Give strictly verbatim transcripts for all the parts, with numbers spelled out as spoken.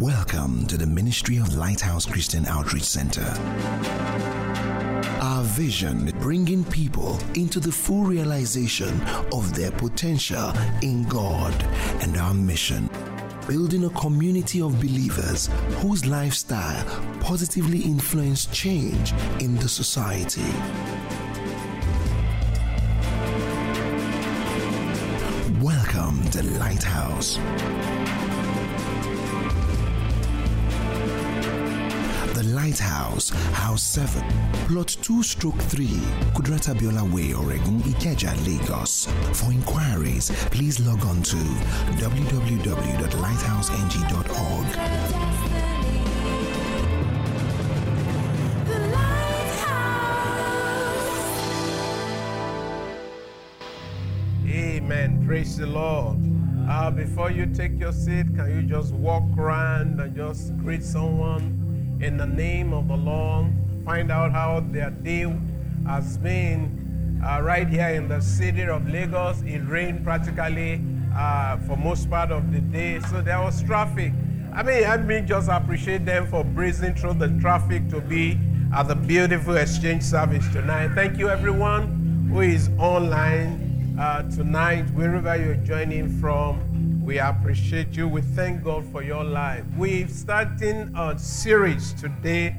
Welcome to the ministry of Lighthouse Christian Outreach Center. Our vision is bringing people into the full realization of their potential in God, and our mission, building a community of believers whose lifestyle positively influences change in the society. Welcome to Lighthouse. The Lighthouse, House seven, Plot two stroke three, Kudirat Abiola Way, Oregun, Ikeja, Lagos. For inquiries, please log on to w w w dot lighthouse eng dot org. Amen. Praise the Lord. Uh, before you take your seat, can you just walk around and just greet someone in the name of the Lord? Find out how their day has been. Uh, right here in the city of Lagos, it rained practically uh, for most part of the day, so there was traffic. I mean, I mean, just appreciate them for breezing through the traffic to be at the beautiful exchange service tonight. Thank you, everyone who is online. Uh, tonight, wherever you're joining from, we appreciate you. We thank God for your life. We're starting a series today.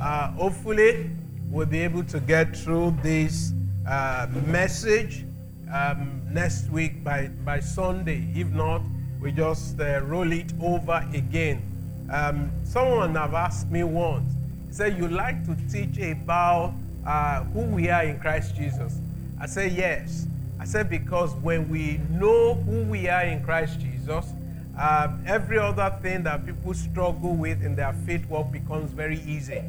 Uh, hopefully, we'll be able to get through this uh, message um, next week by, by Sunday. If not, we just uh, roll it over again. Um, someone have asked me once, he said, you like to teach about uh, who we are in Christ Jesus? I said, yes. I said, because when we know who we are in Christ Jesus, uh, every other thing that people struggle with in their faith walk becomes very easy.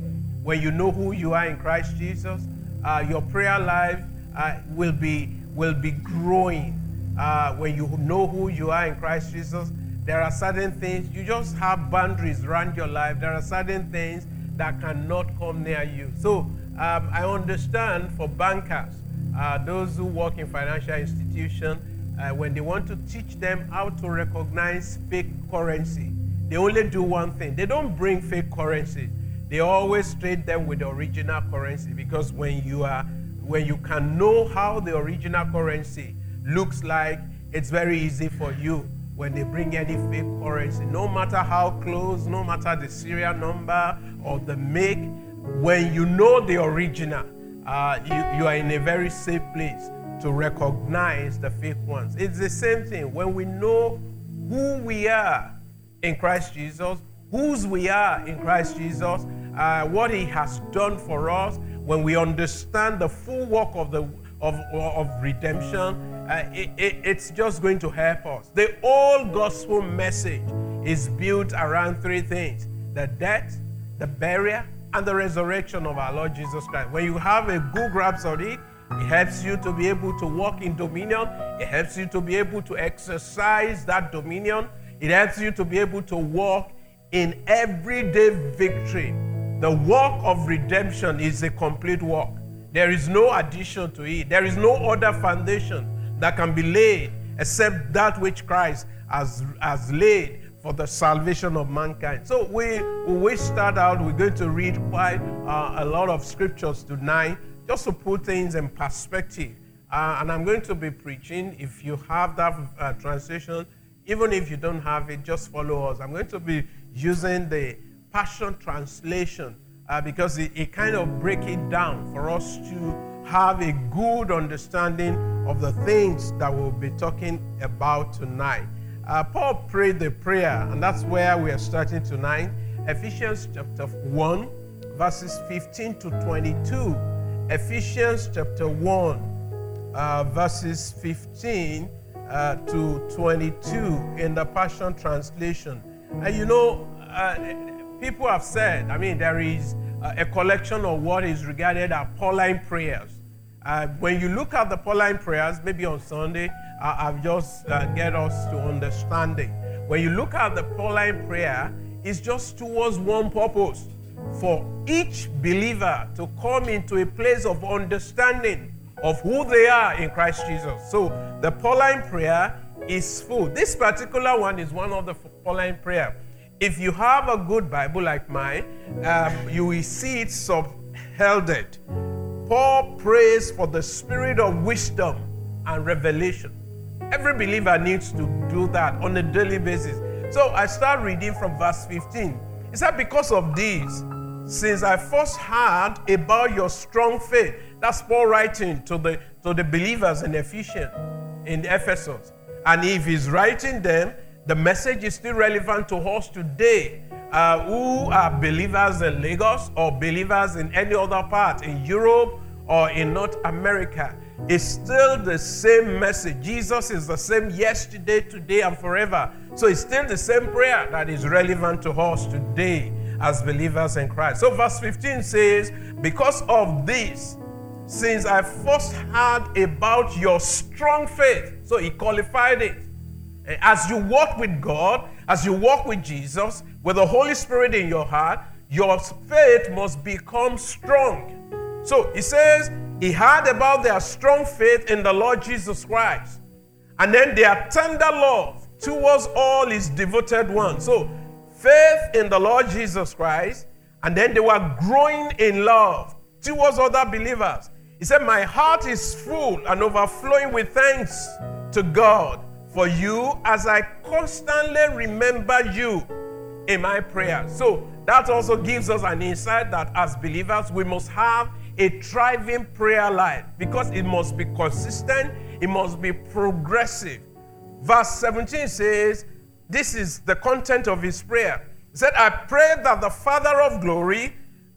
When you know who you are in Christ Jesus, uh, your prayer life uh, will be will be growing. Uh, when you know who you are in Christ Jesus, there are certain things, you just have boundaries around your life. There are certain things that cannot come near you. So um, I understand for bankers, Uh, those who work in financial institutions, uh, when they want to teach them how to recognize fake currency, they only do one thing. They don't bring fake currency. They always trade them with the original currency, because when you are, when you can know how the original currency looks like, it's very easy for you when they bring any fake currency. No matter how close, no matter the serial number or the make, when you know the original, Uh, you, you are in a very safe place to recognize the fake ones. It's the same thing. When we know who we are in Christ Jesus, whose we are in Christ Jesus, uh, what He has done for us, when we understand the full work of the of, of redemption, uh, it, it, it's just going to help us. The whole gospel message is built around three things: the death, the burial, and the resurrection of our Lord Jesus Christ. When you have a good grasp on it, it helps you to be able to walk in dominion. It helps you to be able to exercise that dominion. It helps you to be able to walk in everyday victory. The work of redemption is a complete work. There is no addition to it. There is no other foundation that can be laid except that which Christ has, has laid for the salvation of mankind. So we, when we start out, we're going to read quite uh, a lot of scriptures tonight, just to put things in perspective. Uh, and I'm going to be preaching. If you have that uh, translation, even if you don't have it, just follow us. I'm going to be using the Passion Translation uh, because it, it kind of breaks it down for us to have a good understanding of the things that we'll be talking about tonight. Uh, Paul prayed the prayer, and that's where we are starting tonight. Ephesians chapter one, verses fifteen to twenty-two. Ephesians chapter one, uh, verses fifteen uh, to twenty-two in the Passion Translation. And you know, uh, people have said, I mean, there is uh, a collection of what is regarded as Pauline prayers. Uh, when you look at the Pauline prayers, maybe on Sunday, I've just uh, get us to understanding. When you look at the Pauline prayer, it's just towards one purpose: for each believer to come into a place of understanding of who they are in Christ Jesus. So the Pauline prayer is full. This particular one is one of the Pauline prayer. If you have a good Bible like mine, um, you will see it subheaded. Paul prays for the spirit of wisdom and revelation. Every believer needs to do that on a daily basis. So I start reading from verse fifteen. It said, because of this, since I first heard about your strong faith, that's Paul writing to the to the believers in Ephesians, in Ephesus. And if he's writing them, the message is still relevant to us today, uh, who are believers in Lagos or believers in any other part, in Europe or in North America. It's still the same message. Jesus is the same yesterday, today, and forever. So it's still the same prayer that is relevant to us today as believers in Christ. So verse fifteen says, because of this, since I first heard about your strong faith, so he qualified it. As you walk with God, as you walk with Jesus, with the Holy Spirit in your heart, your faith must become strong. So he says he heard about their strong faith in the Lord Jesus Christ, and then their tender love towards all his devoted ones. So faith in the Lord Jesus Christ, and then they were growing in love towards other believers. He said, my heart is full and overflowing with thanks to God for you as I constantly remember you in my prayer. So that also gives us an insight that as believers, we must have a thriving prayer life because it must be consistent, it must be progressive. Verse seventeen says, this is the content of his prayer. He said, I pray that the Father of glory,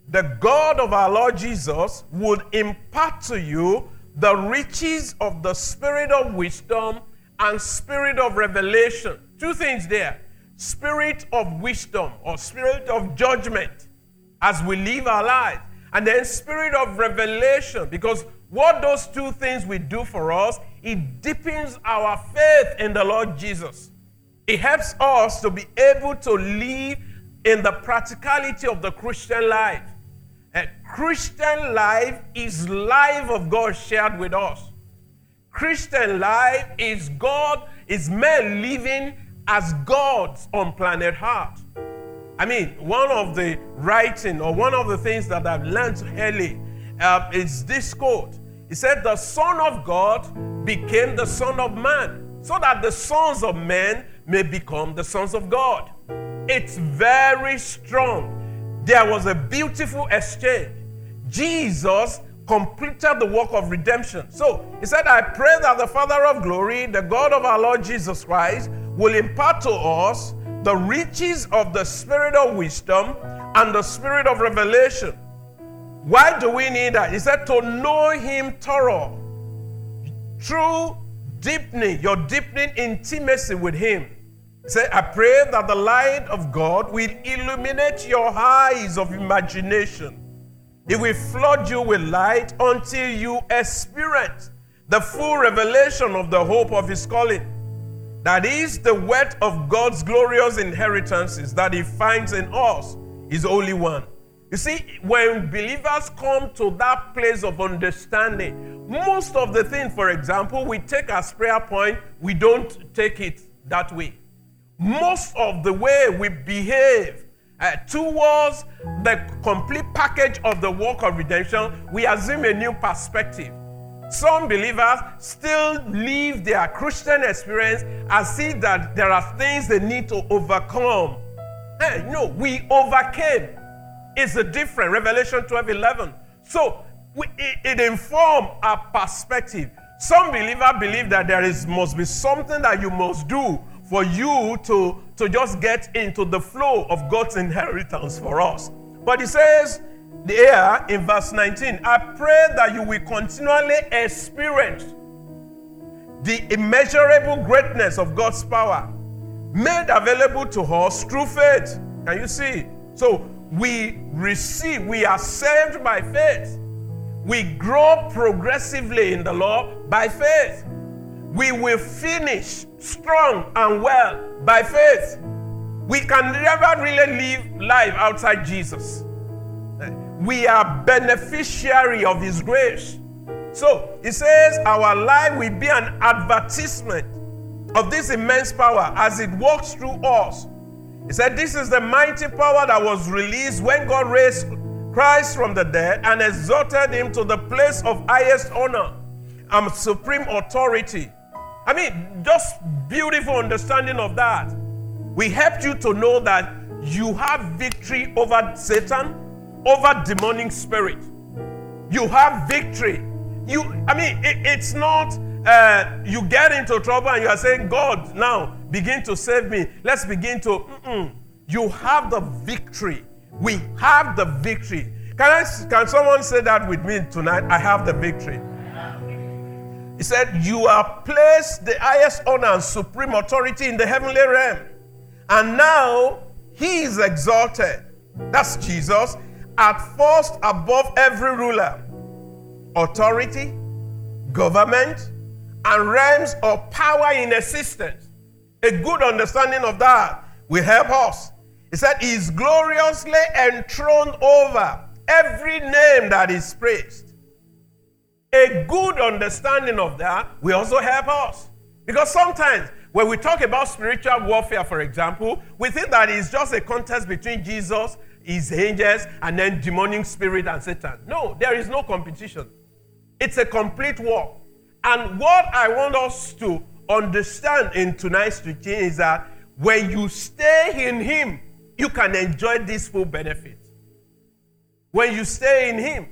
the God of our Lord Jesus, would impart to you the riches of the spirit of wisdom and spirit of revelation. Two things there. Spirit of wisdom or spirit of judgment as we live our lives. And then spirit of revelation, because what those two things will do for us, it deepens our faith in the Lord Jesus. It helps us to be able to live in the practicality of the Christian life. A Christian life is life of God shared with us. Christian life is God, is men living as gods on planet Earth. I mean, one of the writing or one of the things that I've learned early uh, is this quote. It said, the Son of God became the Son of Man so that the sons of men may become the sons of God. It's very strong. There was a beautiful exchange. Jesus completed the work of redemption. So he said, I pray that the Father of glory, the God of our Lord Jesus Christ, will impart to us the riches of the spirit of wisdom and the spirit of revelation. Why do we need that? He said, to know him thorough. Through deepening, your deepening intimacy with him. He said, I pray that the light of God will illuminate your eyes of imagination. It will flood you with light until you experience the full revelation of the hope of his calling. That is the wealth of God's glorious inheritances that he finds in us, his only one. You see, when believers come to that place of understanding, most of the things, for example, we take as prayer point, we don't take it that way. Most of the way we behave Uh, towards the complete package of the work of redemption, we assume a new perspective. Some believers still live their Christian experience and see that there are things they need to overcome. Hey, no, we overcame. It's a different, Revelation twelve eleven. So we, it, it informs our perspective. Some believers believe that there is must be something that you must do for you to, to just get into the flow of God's inheritance for us. But he says there in verse nineteen, I pray that you will continually experience the immeasurable greatness of God's power made available to us through faith. Can you see? So we receive, we are saved by faith. We grow progressively in the Lord by faith. We will finish strong and well by faith. We can never really live life outside Jesus. We are beneficiary of his grace. So it says our life will be an advertisement of this immense power as it works through us. He said, this is the mighty power that was released when God raised Christ from the dead and exalted him to the place of highest honor and supreme authority. I mean, just beautiful understanding of that. We helped you to know that you have victory over Satan, over demonic spirit. You have victory. You, I mean, it, it's not uh, you get into trouble and you are saying, God, now begin to save me. Let's begin to, mm-mm. You have the victory. We have the victory. Can I? Can someone say that with me tonight? I have the victory. He said, you are placed the highest honor and supreme authority in the heavenly realm. And now he is exalted. That's Jesus. At first above every ruler, authority, government, and realms of power in existence. A good understanding of that will help us. He said, he is gloriously enthroned over every name that is praised. A good understanding of that will also help us. Because sometimes when we talk about spiritual warfare, for example, we think that it's just a contest between Jesus, his angels, and then demonic spirit and Satan. No, there is no competition. It's a complete war. And what I want us to understand in tonight's teaching is that when you stay in him, you can enjoy this full benefit. When you stay in him,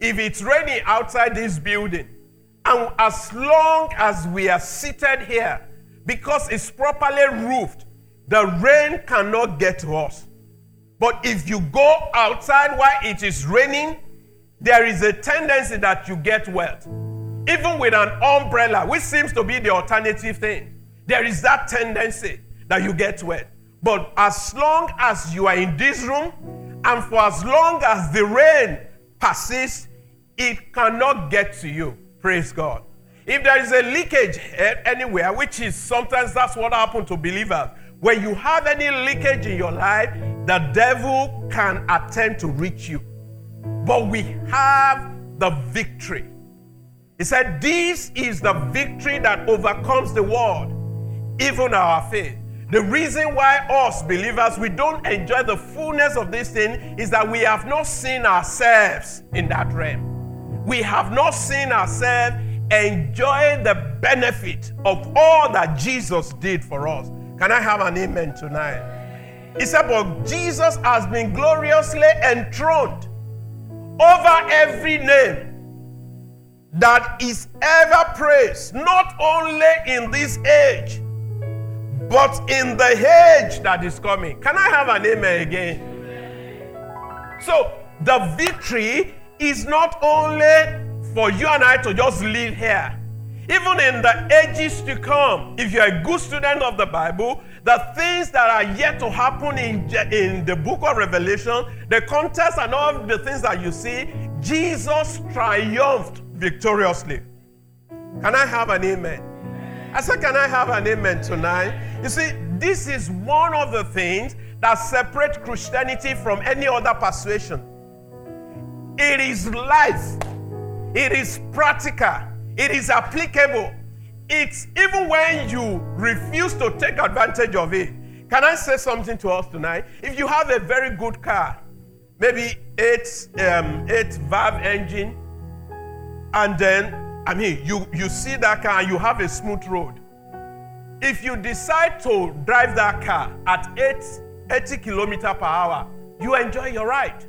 if it's raining outside this building, and as long as we are seated here, because it's properly roofed, the rain cannot get to us. But if you go outside while it is raining, there is a tendency that you get wet. Even with an umbrella, which seems to be the alternative thing, there is that tendency that you get wet. But as long as you are in this room, and for as long as the rain persists, it cannot get to you. Praise God. If there is a leakage anywhere, which is sometimes that's what happens to believers, when you have any leakage in your life, the devil can attempt to reach you. But we have the victory. He said, this is the victory that overcomes the world, even our faith. The reason why us believers, we don't enjoy the fullness of this thing is that we have not seen ourselves in that realm. We have not seen ourselves enjoy the benefit of all that Jesus did for us. Can I have an amen tonight? He said, but Jesus has been gloriously enthroned over every name that is ever praised, not only in this age, but in the age that is coming. Can I have an amen again? Amen. So the victory is not only for you and I to just live here. Even in the ages to come, if you're a good student of the Bible, the things that are yet to happen in, in the book of Revelation, the context and all the things that you see, Jesus triumphed victoriously. Can I have an amen? I said, can I have an amen tonight? You see, this is one of the things that separate Christianity from any other persuasion. It is life. It is practical. It is applicable. It's even when you refuse to take advantage of it. Can I say something to us tonight? If you have a very good car, maybe eight, um, eight valve engine, and then, I mean, you, you see that car and you have a smooth road. If you decide to drive that car at eight, eighty kilometers per hour, you enjoy your ride.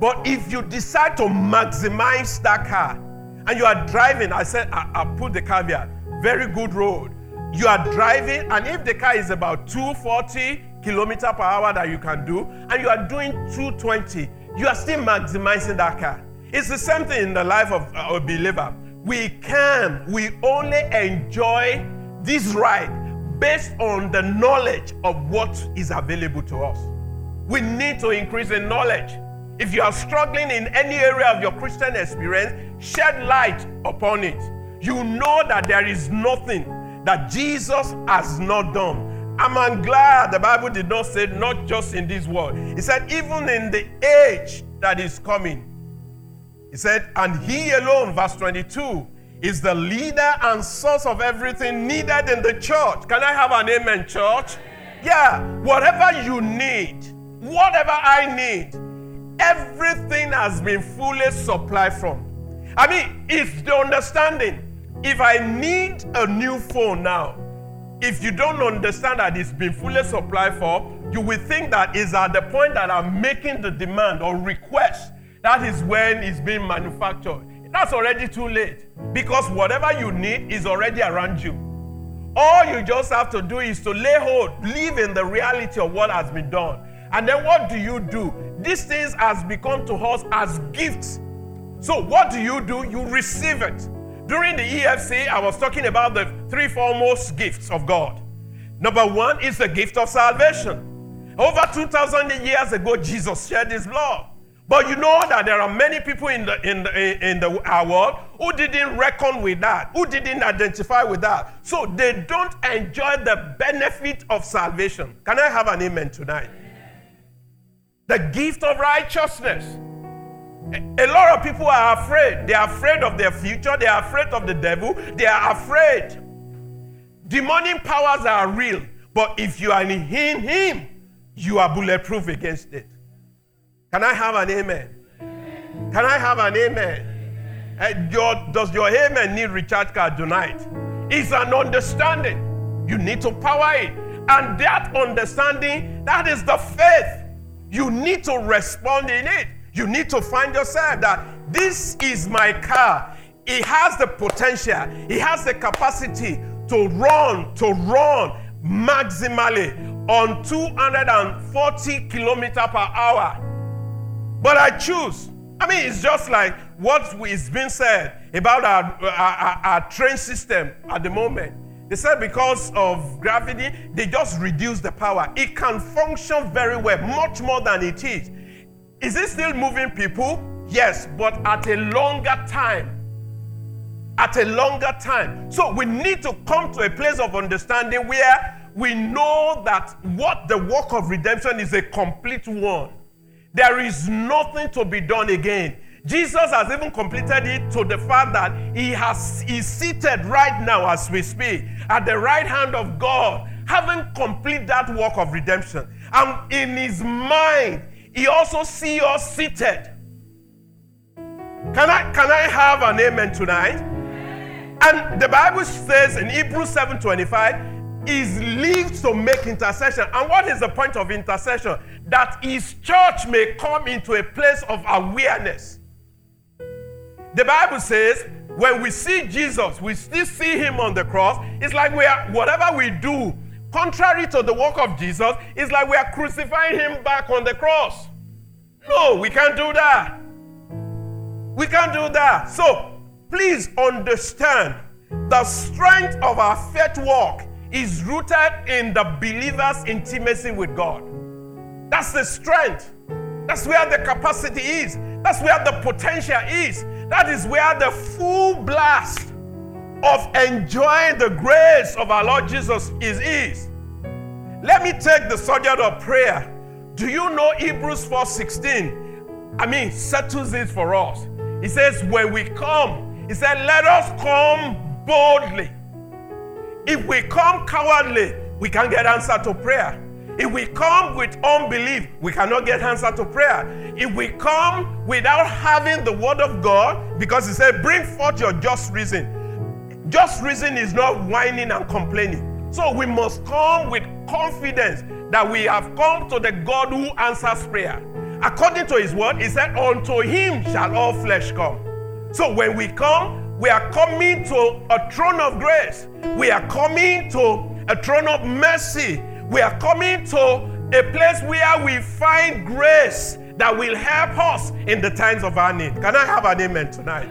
But if you decide to maximize that car, and you are driving, I said, I, I put the caveat, very good road. You are driving, and if the car is about two forty kilometers per hour that you can do, and you are doing two twenty, you are still maximizing that car. It's the same thing in the life of a believer. We can, we only enjoy this ride based on the knowledge of what is available to us. We need to increase in knowledge. If you are struggling in any area of your Christian experience, shed light upon it. You know that there is nothing that Jesus has not done. I'm glad the Bible did not say not just in this world. It said even in the age that is coming. It said, and he alone, verse twenty-two, is the leader and source of everything needed in the church. Can I have an amen, church? Amen. Yeah, whatever you need, whatever I need, everything has been fully supplied from. I mean, it's the understanding. If I need a new phone now, if you don't understand that it's been fully supplied for, you will think that it's at the point that I'm making the demand or request. That is when it's being manufactured. That's already too late, because whatever you need is already around you. All you just have to do is to lay hold, live in the reality of what has been done. And then what do you do? These things has become to us as gifts. So what do you do? You receive it. During the E F C, I was talking about the three foremost gifts of God. Number one is the gift of salvation. Over two thousand years ago, Jesus shed his blood. But you know that there are many people in the in the, in the our world who didn't reckon with that, who didn't identify with that. So they don't enjoy the benefit of salvation. Can I have an amen tonight? The gift of righteousness. A lot of people are afraid. They are afraid of their future. They are afraid of the devil. They are afraid. Demonic powers are real. But if you are in him, him, you are bulletproof against it. Can I have an amen? Amen. Can I have an amen? amen. Uh, your, does your amen need recharge card tonight? It's an understanding. You need to power it. And that understanding, that is the faith. You need to respond in it. You need to find yourself that this is my car. It has the potential. It has the capacity to run, to run maximally on two hundred forty kilometers per hour. But I choose. I mean, it's just like what is being said about our, our, our train system at the moment. They said because of gravity, they just reduce the power. It can function very well, much more than it is. Is it still moving people? Yes, but at a longer time. At a longer time. So we need to come to a place of understanding where we know that what the work of redemption is a complete one. There is nothing to be done again. Jesus has even completed it to the fact that he has is seated right now as we speak at the right hand of God, having completed that work of redemption. And in his mind, he also sees us seated. Can I, can I have an amen tonight? Amen. And the Bible says in Hebrews seven twenty-five, is lived to make intercession. And what is the point of intercession? That his church may come into a place of awareness. The Bible says when we see Jesus, we still see him on the cross. It's like we are, whatever we do, contrary to the work of Jesus, it's like we are crucifying him back on the cross. No, we can't do that. We can't do that. So, please understand, the strength of our faith walk is rooted in the believer's intimacy with God. That's the strength. That's where the capacity is. That's where the potential is. That is where the full blast of enjoying the grace of our Lord Jesus is is. Let me take the subject of prayer. Do you know Hebrews four sixteen? I mean, settles it for us. It says, when we come, it said, let us come boldly. If we come cowardly, we can't get answer to prayer. If we come with unbelief, we cannot get answer to prayer. If we come without having the word of God, because it said, bring forth your just reason. Just reason is not whining and complaining. So we must come with confidence that we have come to the God who answers prayer. According to his word, he said, unto him shall all flesh come. So when we come, we are coming to a throne of grace. We are coming to a throne of mercy. We are coming to a place where we find grace that will help us in the times of our need. Can I have an amen tonight?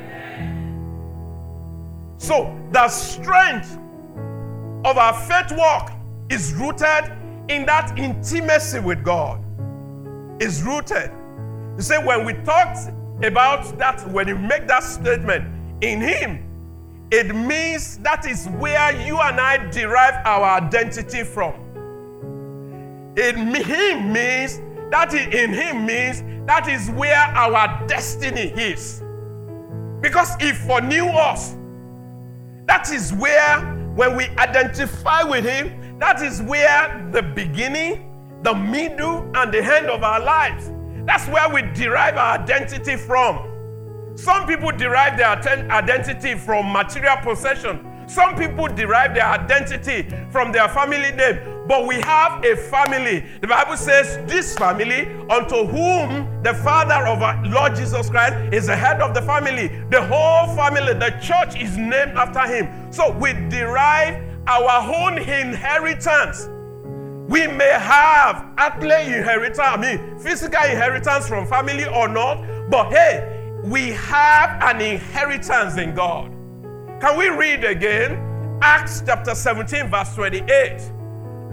So, the strength of our faith walk is rooted in that intimacy with God. It's rooted. You see, when we talked about that, when you make that statement, in him, it means that is where you and I derive our identity from. In him means that in him means that is where our destiny is. Because he foreknew us. That is where When we identify with him, that is where the beginning, the middle, and the end of our lives. That's where we derive our identity from. Some people derive their identity from material possession. Some people derive their identity from their family name. But we have a family. The Bible says, this family, unto whom the Father of our Lord Jesus Christ is the head of the family. The whole family, the church, is named after him. So we derive our own inheritance. We may have earthly inheritance, I mean physical inheritance from family or not, but hey, we have an inheritance in God. Can we read again? Acts chapter seventeen, verse twenty-eight.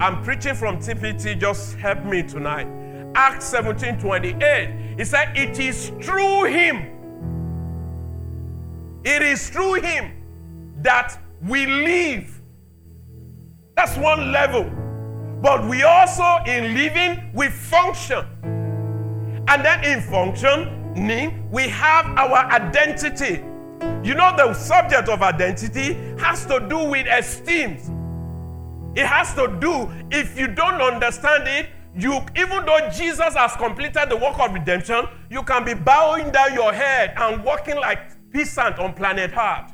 I'm preaching from T P T, just help me tonight. Acts seventeen, twenty-eight. It said, it is through him. It is through him that we live. That's one level. But we also, in living, we function. And then in functioning, we have our identity. You know, the subject of identity has to do with esteem. It has to do, if you don't understand it, you, even though Jesus has completed the work of redemption, you can be bowing down your head and walking like peasant on planet Earth.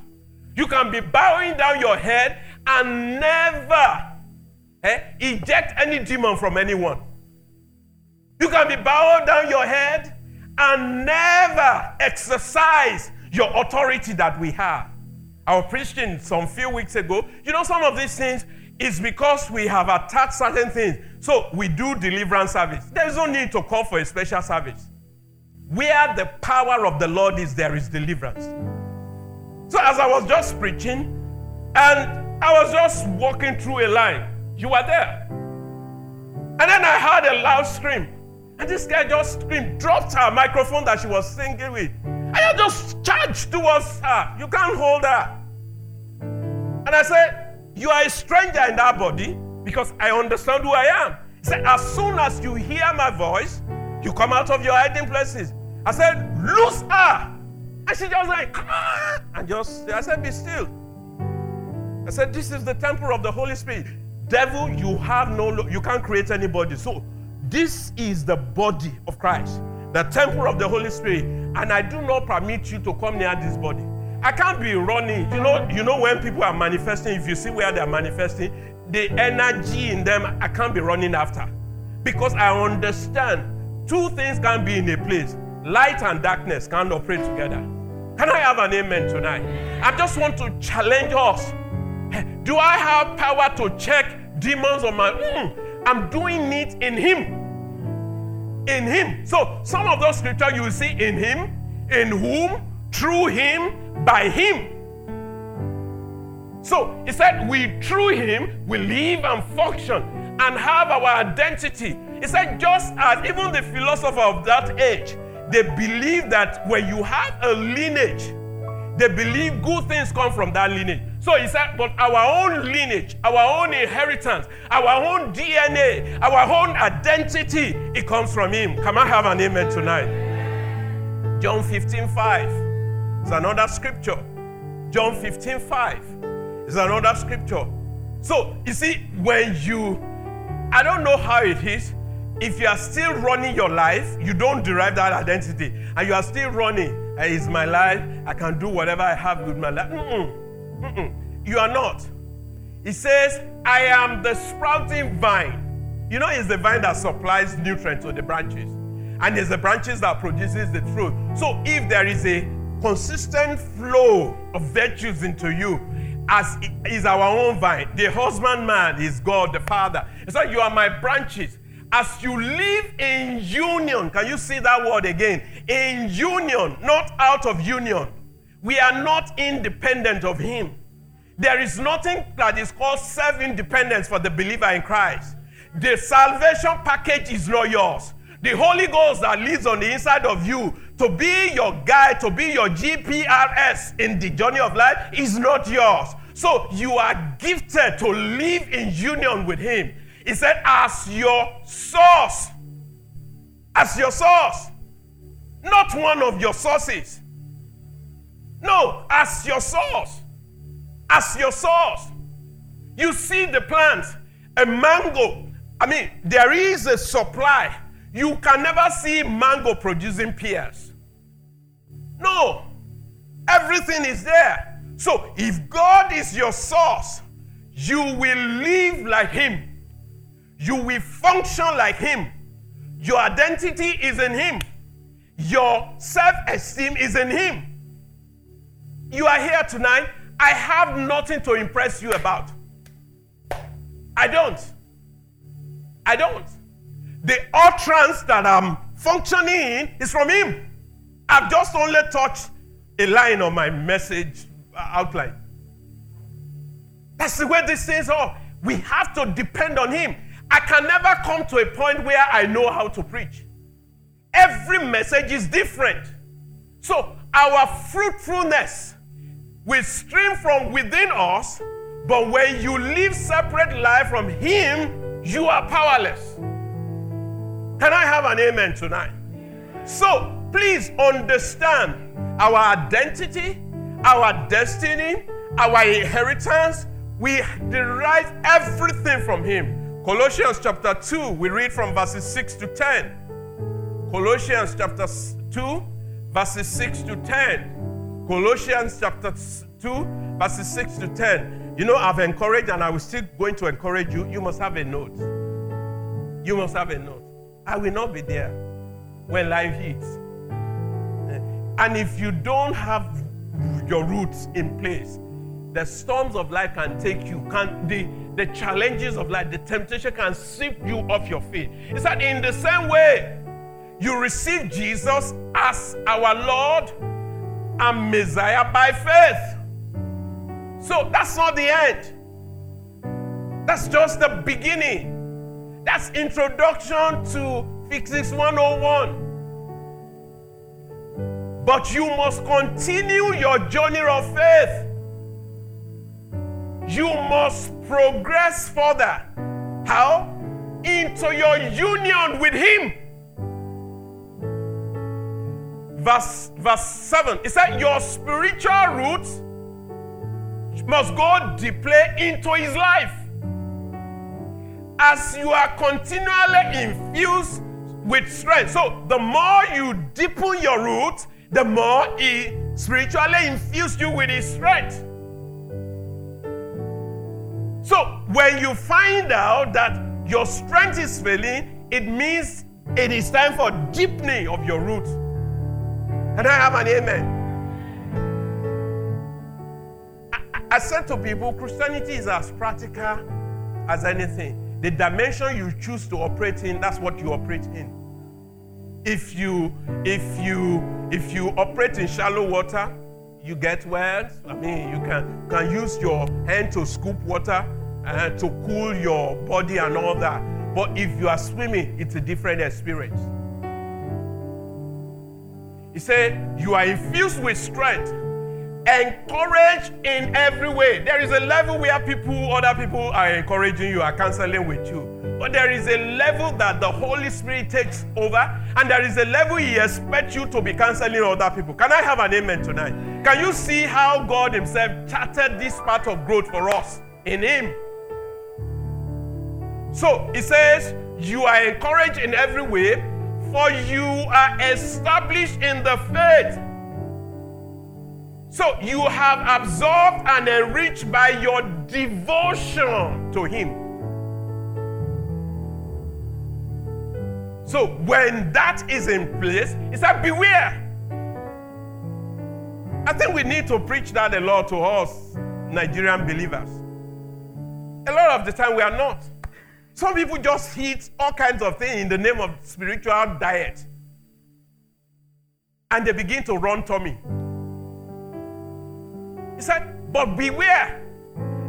You can be bowing down your head and never Eh, eject any demon from anyone. You can be bowed down your head and never exercise your authority that we have. I was preaching some few weeks ago. You know, some of these things is because we have attacked certain things. So we do deliverance service. There is no need to call for a special service. Where the power of the Lord is, there is deliverance. So as I was just preaching, and I was just walking through a line. You were there. And then I heard a loud scream. And this girl just screamed, dropped her microphone that she was singing with. And I just charged towards her. You can't hold her. And I said, you are a stranger in that body because I understand who I am. He said, as soon as you hear my voice, you come out of your hiding places. I said, loose her. And she just like, ah! And just, I said, be still. I said, this is the temple of the Holy Spirit. Devil, you have no, lo- you can't create anybody. So this is the body of Christ, the temple of the Holy Spirit, and I do not permit you to come near this body. I can't be running. You know, you know when people are manifesting, if you see where they're manifesting, the energy in them, I can't be running after. Because I understand two things can't be in a place. Light and darkness can't operate together. Can I have an amen tonight? I just want to challenge us. Do I have power to check demons on my own? Mm, I'm doing it in him. In him. So some of those scriptures you will see in him, in whom, through him, by him. So it said we through him, we live and function and have our identity. It said just as even the philosopher of that age, they believe that when you have a lineage, they believe good things come from that lineage. So he said, but our own lineage, our own inheritance, our own D N A, our own identity, it comes from him. Can I have an amen tonight? John fifteen five is another scripture. John fifteen five is another scripture. So you see, when you, I don't know how it is, if you are still running your life, you don't derive that identity, and you are still running, it's my life, I can do whatever I have with my life. Mm-mm. Mm-mm. You are not. He says, I am the sprouting vine. You know, it's the vine that supplies nutrients to the branches. And it's the branches that produces the fruit. So if there is a consistent flow of virtues into you, as it is our own vine, the husbandman is God, the Father. It's like you are my branches. As you live in union, can you see that word again? In union, not out of union. We are not independent of him. There is nothing that is called self-independence for the believer in Christ. The salvation package is not yours. The Holy Ghost that lives on the inside of you to be your guide, to be your G P R S in the journey of life is not yours. So you are gifted to live in union with him. He said, as your source, as your source, not one of your sources. No, as your source, as your source. You see the plants, a mango. I mean, there is a supply. You can never see mango producing pears. No. Everything is there. So if God is your source, you will live like him. You will function like him. Your identity is in him. Your self-esteem is in him. You are here tonight. I have nothing to impress you about. I don't. I don't. The utterance that I'm functioning in is from him. I've just only touched a line on my message outline. That's the way this thing is. Oh, we have to depend on him. I can never come to a point where I know how to preach. Every message is different. So our fruitfulness will stream from within us, but when you live separate life from him, you are powerless. Can I have an amen tonight? So please understand our identity, our destiny, our inheritance. We derive everything from him. Colossians chapter two, we read from verses six to ten. Colossians chapter two, verses six to ten. Colossians chapter two, verses six to ten. You know, I've encouraged, and I was still going to encourage you. You must have a note. You must have a note. I will not be there when life hits. And if you don't have your roots in place, the storms of life can take you. Can, the, the challenges of life, the temptation can sweep you off your feet. It's that in the same way you receive Jesus as our Lord and Messiah by faith. So that's not the end. That's just the beginning. That's introduction to Physics one oh one. But you must continue your journey of faith. You must progress further. How? Into your union with him. Verse, verse seven. It said your spiritual roots must go deeply into his life. As you are continually infused with strength. So the more you deepen your roots, the more he spiritually infused you with his strength. So when you find out that your strength is failing, it means it is time for deepening of your roots. Can I have an amen? I, I said to people, Christianity is as practical as anything. The dimension you choose to operate in, that's what you operate in. If you, if you, if you operate in shallow water, you get wells. I mean, you can, can use your hand to scoop water and to cool your body and all that. But if you are swimming, it's a different experience. He said, you are infused with strength, encouraged in every way. There is a level where people, other people are encouraging you, are counseling with you. But there is a level that the Holy Spirit takes over, and there is a level he expects you to be counseling other people. Can I have an amen tonight? Can you see how God himself charted this path of growth for us in him? So he says, you are encouraged in every way, for you are established in the faith. So you have absorbed and enriched by your devotion to him. So when that is in place, it's like, beware. I think we need to preach that a lot to us Nigerian believers. A lot of the time we are not. Some people just eat all kinds of things in the name of spiritual diet. And they begin to run tummy. He said, but beware.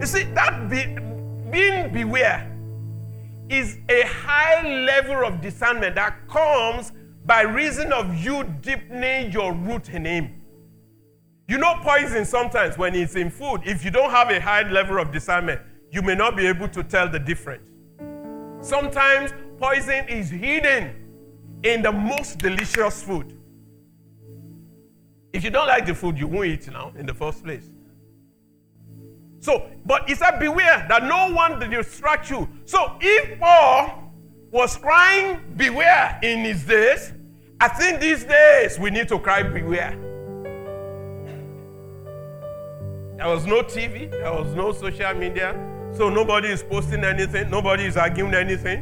You see, that be, being beware is a high level of discernment that comes by reason of you deepening your root in him. You know poison sometimes when it's in food, if you don't have a high level of discernment, you may not be able to tell the difference. Sometimes poison is hidden in the most delicious food. If you don't like the food, you won't eat now in the first place. So, but he said, beware that no one distracts you. So if Paul was crying beware in his days, I think these days we need to cry beware. There was no T V, there was no social media, so nobody is posting anything, nobody is arguing anything.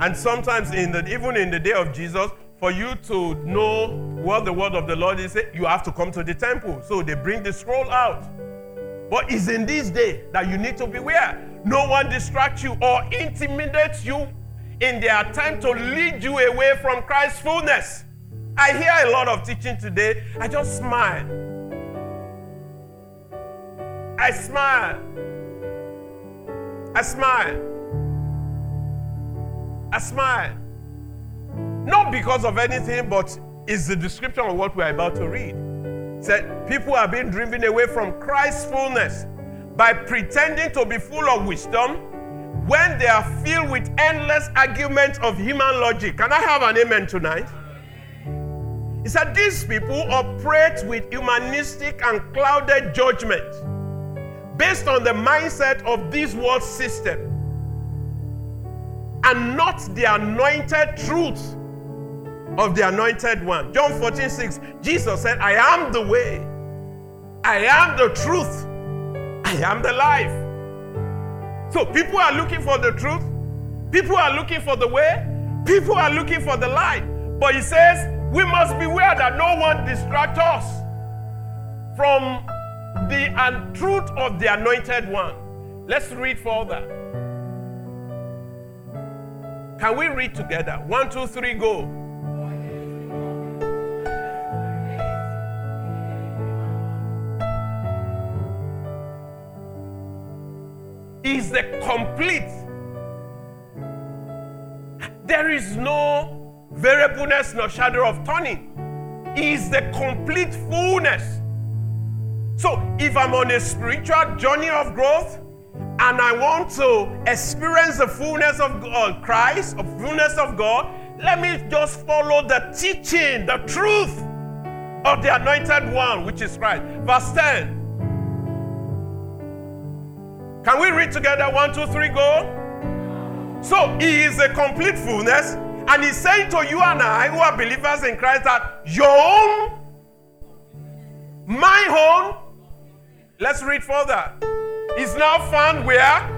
And sometimes, in the, even in the day of Jesus, for you to know what the word of the Lord is, you have to come to the temple. So they bring the scroll out. But it's in this day that you need to beware. No one distracts you or intimidates you in their attempt to lead you away from Christ's fullness. I hear a lot of teaching today. I just smile. I smile. I smile. I smile. Not because of anything, but it's the description of what we're about to read. It said, people are being driven away from Christ's fullness by pretending to be full of wisdom when they are filled with endless arguments of human logic. Can I have an amen tonight? He said, these people operate with humanistic and clouded judgment based on the mindset of this world system and not the anointed truth of the anointed one. John fourteen six, Jesus said, I am the way, I am the truth, I am the life. So people are looking for the truth, people are looking for the way, people are looking for the light. But he says, we must beware that no one distracts us from the truth of the anointed one. Let's read further. Can we read together? One, two, three, go. Is the complete. There is no variableness nor shadow of turning. Is the complete fullness. So if I'm on a spiritual journey of growth, and I want to experience the fullness of God, Christ, the fullness of God, let me just follow the teaching, the truth of the anointed one, which is Christ. Verse ten. Can we read together? One, two, three, go. So he is a complete fullness, and he's saying to you and I who are believers in Christ that your own, my own, let's read further, is now found where?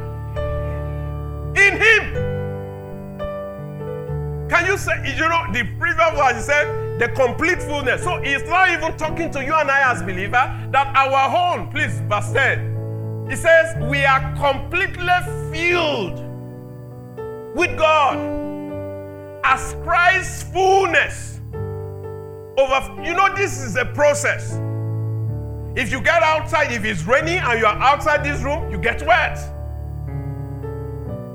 In him. Can you say, you know, the previous verse, he said, the complete fullness. So he's not even talking to you and I as believers that our own, please, verse ten. He says, we are completely filled with God as Christ's fullness. Over, you know, this is a process. If you get outside, if it's raining and you are outside this room, you get wet.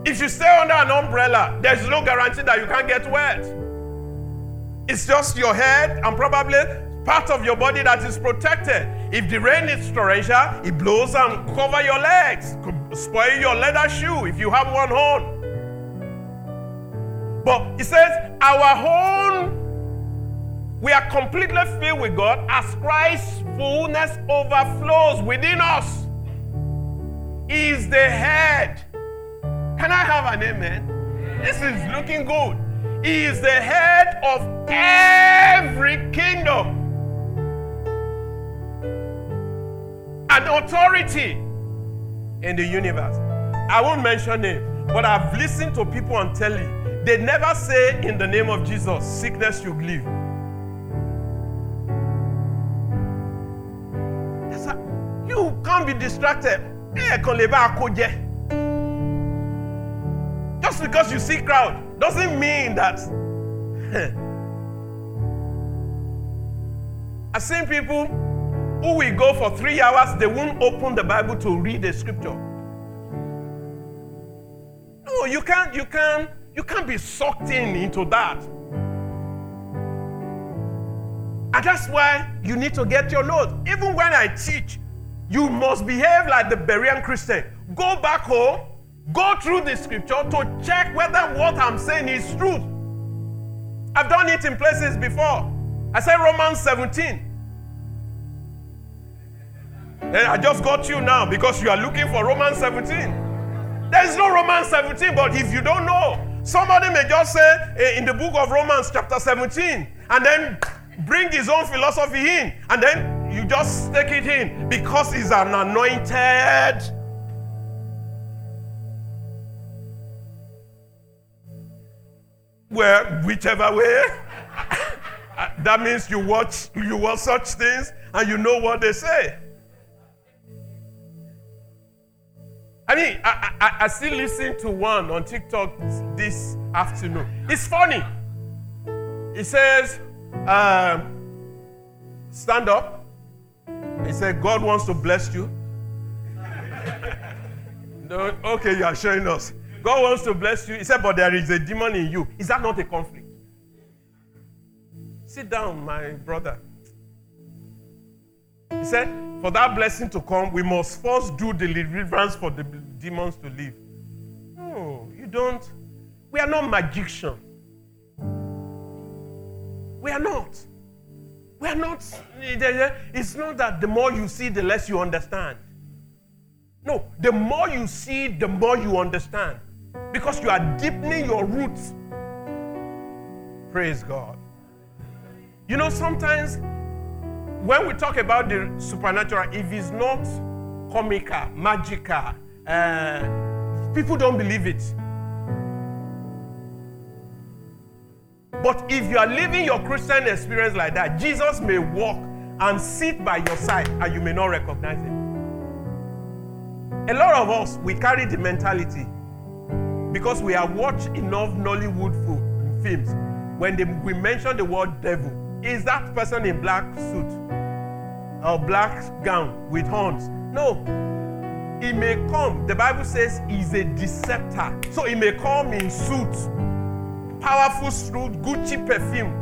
If you stay under an umbrella, there's no guarantee that you can't get wet. It's just your head and probably part of your body that is protected. If the rain is torrential, it blows and covers your legs, could spoil your leather shoe if you have one on. But it says, our own. We are completely filled with God as Christ's fullness overflows within us. He is the head. Can I have an amen? This is looking good. He is the head of every kingdom and authority in the universe. I won't mention it, but I've listened to people on telly. They never say in the name of Jesus, sickness should leave. You can't be distracted. Just because you see crowd doesn't mean that. I've seen people who will go for three hours, they won't open the Bible to read the scripture. No, you can't, you can't, you can't be sucked in into that. And that's why you need to get your notes. Even when I teach, you must behave like the Berean Christian. Go back home, go through the scripture to check whether what I'm saying is true. I've done it in places before. I said Romans seventeen. Hey, I just got you now because you are looking for Romans seventeen. There is no Romans seventeen, but if you don't know, somebody may just say hey, in the book of Romans chapter seventeen and then bring his own philosophy in and then you just take it in because he's an anointed. Well, whichever way, that means you watch you watch such things and you know what they say. I mean, I, I, I still listen to one on TikTok this afternoon. It's funny. It says, um, stand up. It said, God wants to bless you. No, okay, you are showing us. God wants to bless you. He said, but there is a demon in you. Is that not a conflict? Sit down, my brother. He said, for that blessing to come, we must first do the deliverance for the demons to leave. No, you don't. We are not magicians. We are not. We are not. It's not that the more you see, the less you understand. No, the more you see, the more you understand. Because you are deepening your roots. Praise God. You know, sometimes when we talk about the supernatural, if it's not comical, magical, uh, people don't believe it. But if you are living your Christian experience like that, Jesus may walk and sit by your side and you may not recognize him. A lot of us, we carry the mentality because we have watched enough Nollywood films. When they, we mention the word devil, is that person in black suit or black gown with horns? No. He may come. The Bible says he's a deceptor. So he may come in suit, powerful suit, Gucci perfume.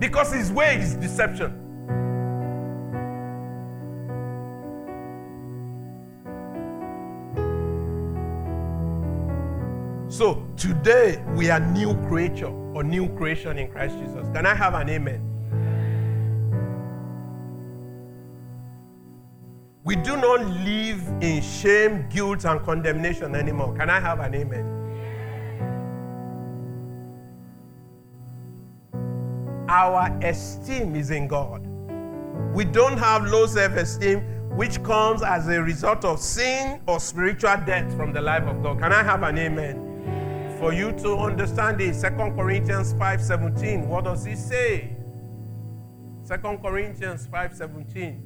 Because his way is deception. So today we are new creature or new creation in Christ Jesus. Can I have an amen? We do not live in shame, guilt, and condemnation anymore. Can I have an amen? Our esteem is in God. We don't have low self-esteem, which comes as a result of sin or spiritual death from the life of God. Can I have an amen? For you to understand this, Second Corinthians five seventeen, what does it say? Second Corinthians five seventeen.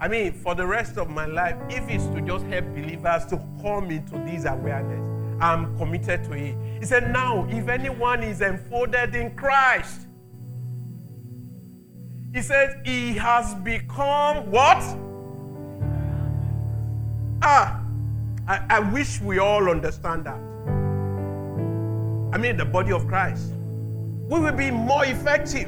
I mean, for the rest of my life, if it's to just help believers to come into this awareness, I'm committed to it. He said, now, if anyone is enfolded in Christ, he said, he has become what? Ah, I, I wish we all understand that. I mean, the body of Christ. We will be more effective.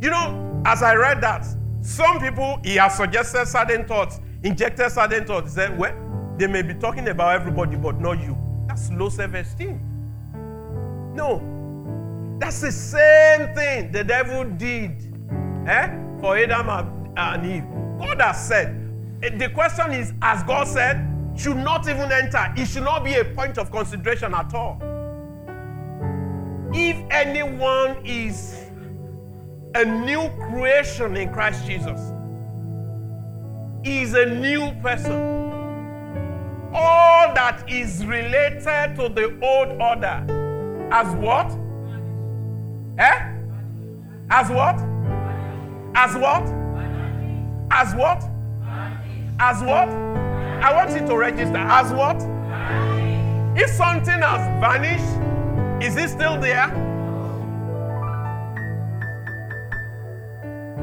You know, as I read that, some people, he has suggested certain thoughts, injected certain thoughts. He said, well, they may be talking about everybody, but not you. That's low self-esteem. No. That's the same thing the devil did eh, for Adam and Eve. God has said. The question is, as God said, should not even enter. It should not be a point of consideration at all. If anyone is a new creation in Christ Jesus, he is a new person. All that is related to the old order as what? Eh? As what? As what? As what? As what? I want you to register as what? Vanish. If something has vanished, is it still there?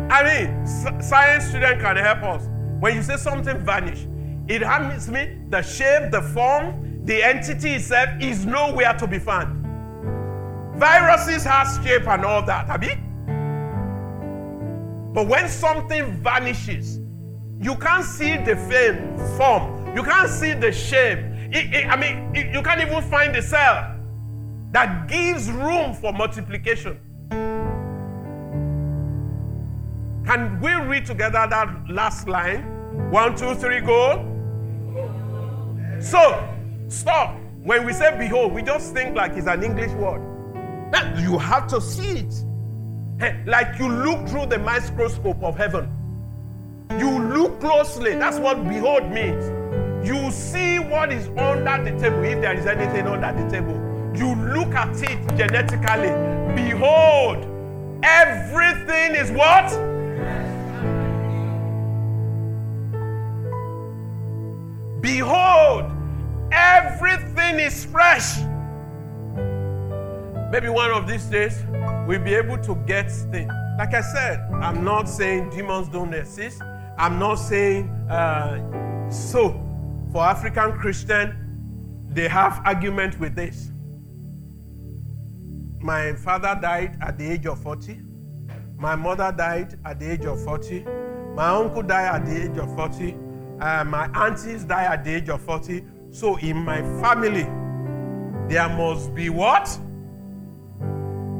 I mean, science student can help us. When you say something vanished, it happens me the shape, the form, the entity itself is nowhere to be found. Viruses have shape and all that, abi? But when something vanishes, you can't see the fame, form. You can't see the shape. It, it, I mean, it, you can't even find the cell that gives room for multiplication. Can we read together that last line? One, two, three, go. So, stop. When we say behold, we just think like it's an English word. You have to see it. Like you look through the microscope of heaven. You look closely. That's what behold means. You see what is under the table, if there is anything under the table. You look at it genetically. Behold, everything is what? Behold, everything is fresh. Maybe one of these days, we'll be able to get things. Like I said, I'm not saying demons don't exist. I'm not saying uh, so. For African Christian, they have argument with this. My father died at the age of forty. My mother died at the age of forty. My uncle died at the age of forty. Uh, my aunties died at the age of forty. So in my family, there must be what?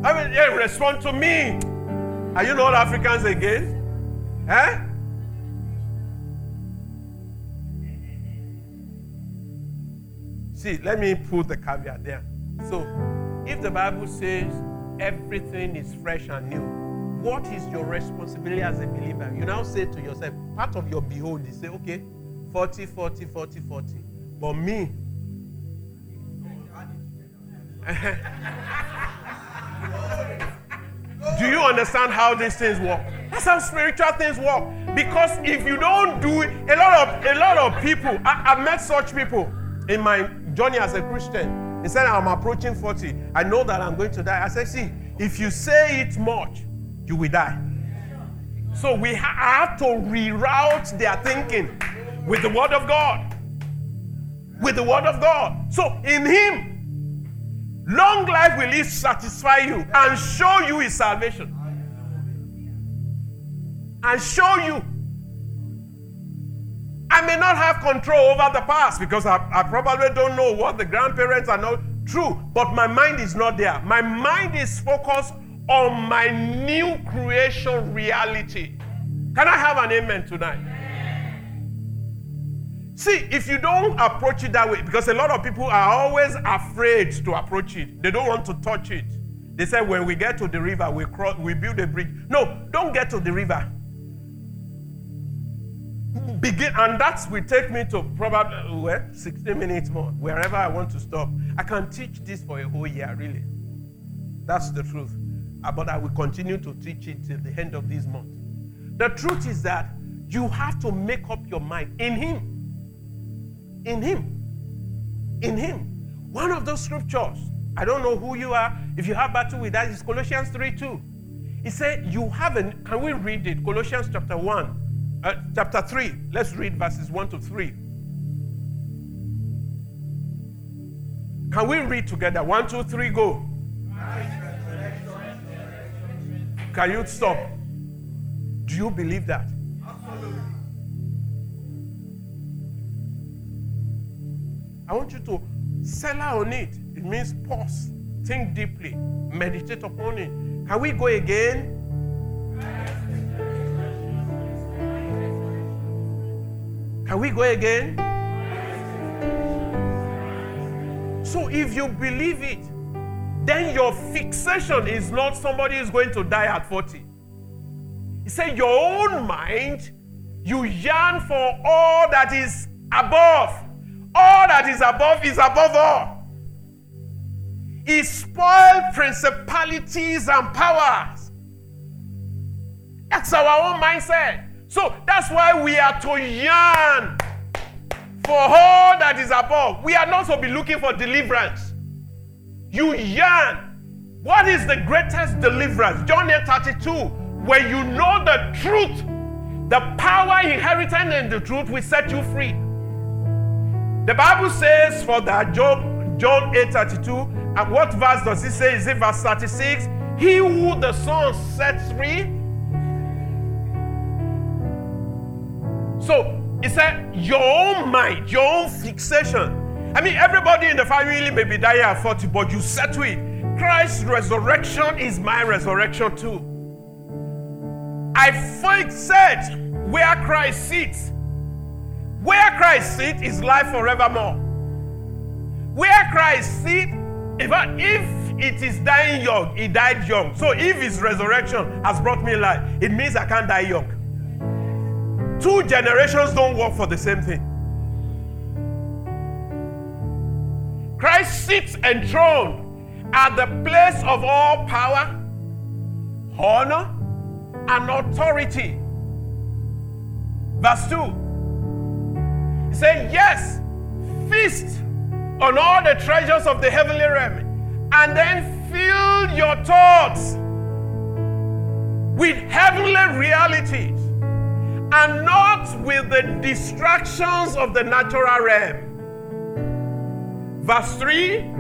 I mean, yeah, respond to me. Are you not Africans again? Eh? See, let me put the caveat there. So, if the Bible says everything is fresh and new, what is your responsibility as a believer? You now say to yourself, part of your behold is say, okay, forty, forty, forty, forty. But me, do you understand how these things work? That's how spiritual things work. Because if you don't do it, a lot of a lot of people, I, I've met such people in my journey as a Christian. They said, I'm approaching forty. I know that I'm going to die. I said, see, if you say it much, you will die. So we ha- have to reroute their thinking with the word of God. With the word of God. So in him, long life will it satisfy you and show you his salvation. And show you. I may not have control over the past because I, I probably don't know what the grandparents are not true, but my mind is not there. My mind is focused on my new creation reality. Can I have an amen tonight? See, if you don't approach it that way, because a lot of people are always afraid to approach it. They don't want to touch it. They say, when we get to the river, we cross, we build a bridge. No, don't get to the river. Begin, and that will take me to probably well, sixty minutes more, wherever I want to stop. I can teach this for a whole year, really. That's the truth. But I will continue to teach it till the end of this month. The truth is that you have to make up your mind in him. In him. In him. One of those scriptures, I don't know who you are, if you have battle with that, is Colossians three two. It said, you haven't, can we read it? Colossians chapter one, uh, chapter three. Let's read verses one to three. Can we read together? one, two, three, go. Can you stop? Do you believe that? I want you to settle on it. It means pause, think deeply, meditate upon it. Can we go again? Can we go again? So if you believe it, then your fixation is not somebody is going to die at forty. He said, your own mind, you yearn for all that is above. All that is above is above all. He spoiled principalities and powers. That's our own mindset. So that's why we are to yearn for all that is above. We are not to be looking for deliverance. You yearn. What is the greatest deliverance? John eight thirty-two. When you know the truth, the power inherited in the truth will set you free. The Bible says for that, Job, John eight thirty-two, and what verse does it say? Is it verse thirty-six? He who the Son sets free. So, it said, your own mind, your own fixation. I mean, everybody in the family may be dying at forty, but you set to it. Christ's resurrection is my resurrection too. I Make search where Christ sits. Where Christ sits is life forevermore. Where Christ sits, if, if it is dying young, he died young. So if his resurrection has brought me life, it means I can't die young. Two generations don't work for the same thing. Christ sits enthroned at the place of all power, honor, and authority. Verse two. He said, yes, feast on all the treasures of the heavenly realm, and then fill your thoughts with heavenly realities, and not with the distractions of the natural realm. Verse three.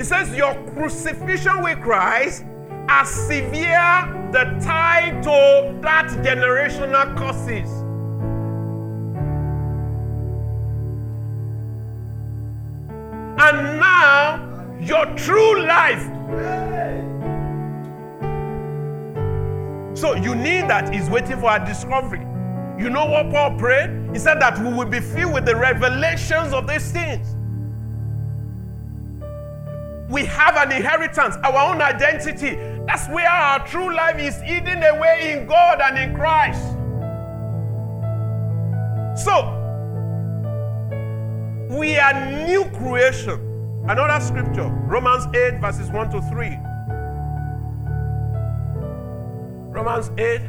It says, your crucifixion with Christ has severed the tie to that generational curses. And now, your true life. So you need that. It's waiting for our discovery. You know what Paul prayed? He said that we will be filled with the revelations of these things. We have an inheritance, our own identity. That's where our true life is hidden away in God and in Christ. So, we are new creation. Another scripture, Romans eight, verses one to three. Romans eight.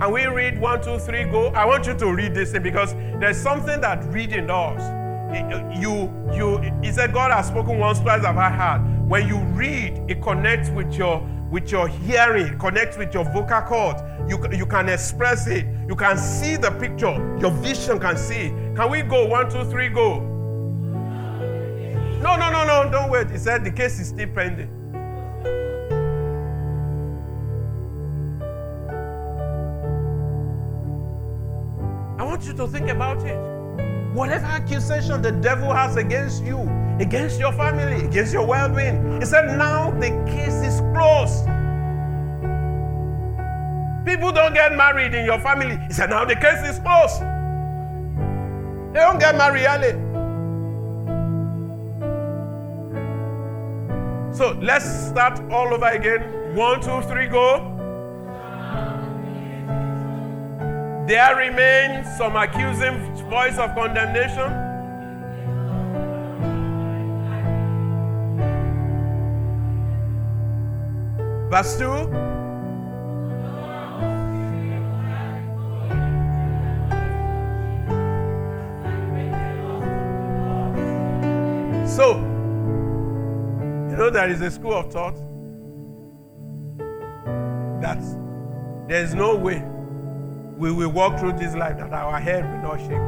Can we read one, two, three, go? I want you to read this thing because there's something that reading does. You, you, he said, God has spoken once, twice have I heard. When you read, it connects with your, with your hearing, it connects with your vocal cords. You, you can express it. You can see the picture. Your vision can see it. Can we go? One, two, three, go. No, no, no, no, don't wait. He said the case is still pending. I want you to think about it. Whatever accusation the devil has against you, against your family, against your well-being, he said, now the case is closed. People don't get married in your family. He said, now the case is closed. They don't get married early. So let's start all over again. One, two, three, go. There remains some accusing voice of condemnation. Verse two. So, you know there is a school of thought that there is no way we will walk through this life that our head will not shake.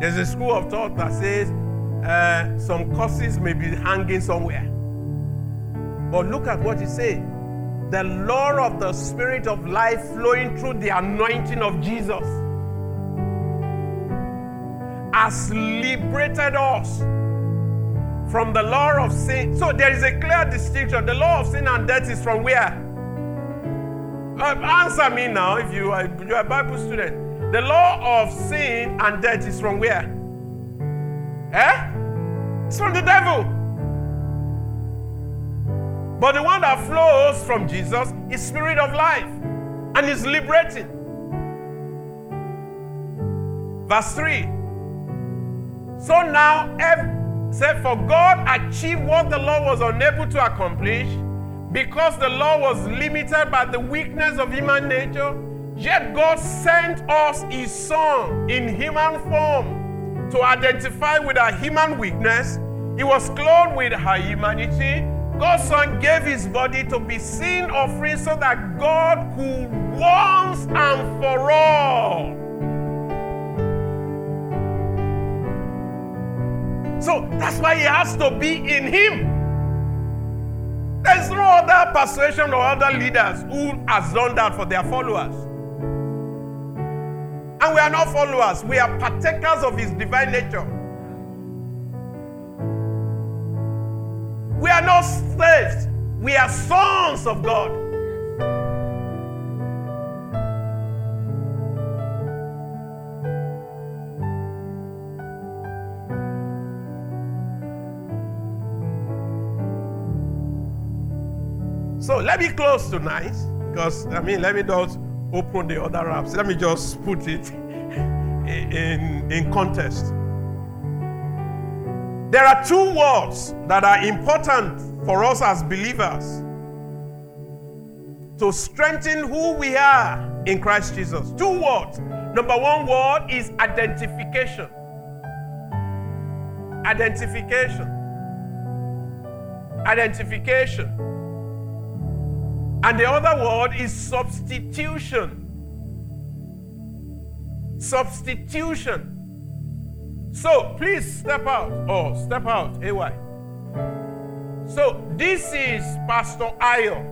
There's a school of thought that says uh, some curses may be hanging somewhere. But look at what it says. The law of the Spirit of life flowing through the anointing of Jesus has liberated us from the law of sin. So there is a clear distinction. The law of sin and death is from where? Uh, answer me now if you are, you are a Bible student. The law of sin and death is from where? Eh? It's from the devil. But the one that flows from Jesus is Spirit of life and is liberating. Verse three. So now, said, for God achieved what the law was unable to accomplish. Because the law was limited by the weakness of human nature, yet God sent us His Son in human form to identify with our human weakness. He was clothed with our humanity. God's Son gave His body to be sin offering so that God could once and for all. So that's why He has to be in Him. There's no other persuasion or other leaders who has done that for their followers. And we are not followers. We are partakers of His divine nature. We are not slaves. We are sons of God. So let me close tonight, because I mean, let me not open the other apps. Let me just put it in, in context. There are two words that are important for us as believers to strengthen who we are in Christ Jesus. Two words. Number one word is identification. Identification. Identification. And the other word is substitution. Substitution. So please step out. Oh, step out. A Y. So this is Pastor Ayo.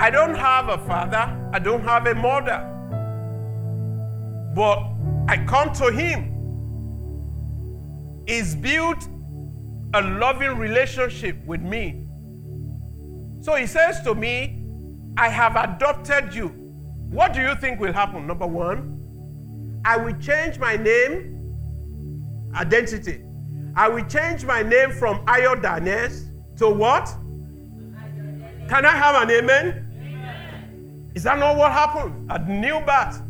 I don't have a father. I don't have a mother. But I come to him. He's built a loving relationship with me. So he says to me, I have adopted you. What do you think will happen? Number one, I will change my name, identity. I will change my name from Ayo Daniels to what? Can I have an amen? Amen. Is that not what happened at New Birth?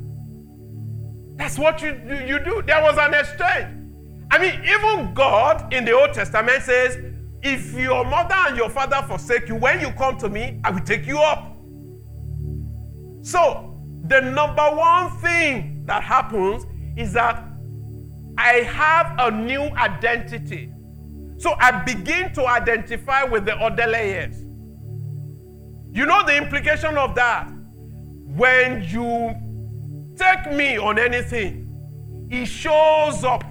That's what you, you do. There was an exchange. I mean, even God in the Old Testament says, if your mother and your father forsake you, when you come to me, I will take you up. So, the number one thing that happens is that I have a new identity. So, I begin to identify with the Odeleyes. You know the implication of that. When you take me on anything, it shows up